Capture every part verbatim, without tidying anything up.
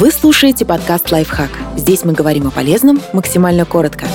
Вы слушаете подкаст «Лайфхак». Здесь мы говорим о полезном максимально коротко.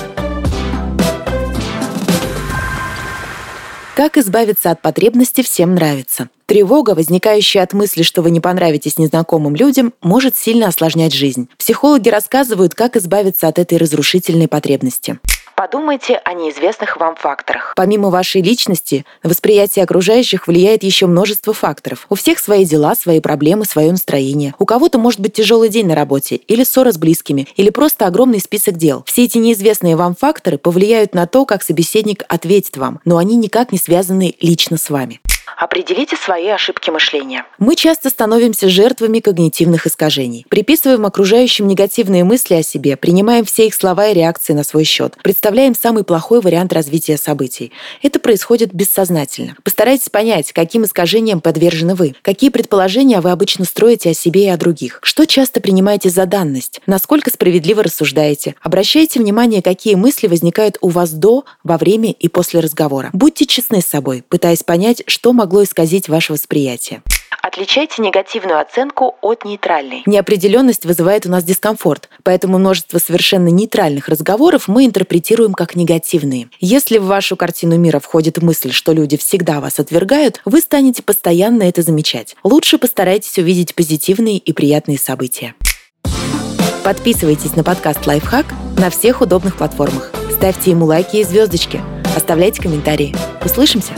Как избавиться от потребности «всем нравится»? Тревога, возникающая от мысли, что вы не понравитесь незнакомым людям, может сильно осложнять жизнь. Психологи рассказывают, как избавиться от этой разрушительной потребности. Подумайте о неизвестных вам факторах. Помимо вашей личности, на восприятие окружающих влияет еще множество факторов. У всех свои дела, свои проблемы, свое настроение. У кого-то может быть тяжелый день на работе, или ссора с близкими, или просто огромный список дел. Все эти неизвестные вам факторы повлияют на то, как собеседник ответит вам, но они никак не связаны лично с вами. Определите свои ошибки мышления. Мы часто становимся жертвами когнитивных искажений. Приписываем окружающим негативные мысли о себе, принимаем все их слова и реакции на свой счет, представляем самый плохой вариант развития событий. Это происходит бессознательно. Постарайтесь понять, каким искажениям подвержены вы, какие предположения вы обычно строите о себе и о других, что часто принимаете за данность, насколько справедливо рассуждаете. Обращайте внимание, какие мысли возникают у вас до, во время и после разговора. Будьте честны с собой, пытаясь понять, что могу могло исказить ваше восприятие. Отличайте негативную оценку от нейтральной. Неопределенность вызывает у нас дискомфорт, поэтому множество совершенно нейтральных разговоров мы интерпретируем как негативные. Если в вашу картину мира входит мысль, что люди всегда вас отвергают, вы станете постоянно это замечать. Лучше постарайтесь увидеть позитивные и приятные события. Подписывайтесь на подкаст «Лайфхак» на всех удобных платформах. Ставьте ему лайки и звездочки. Оставляйте комментарии. Услышимся!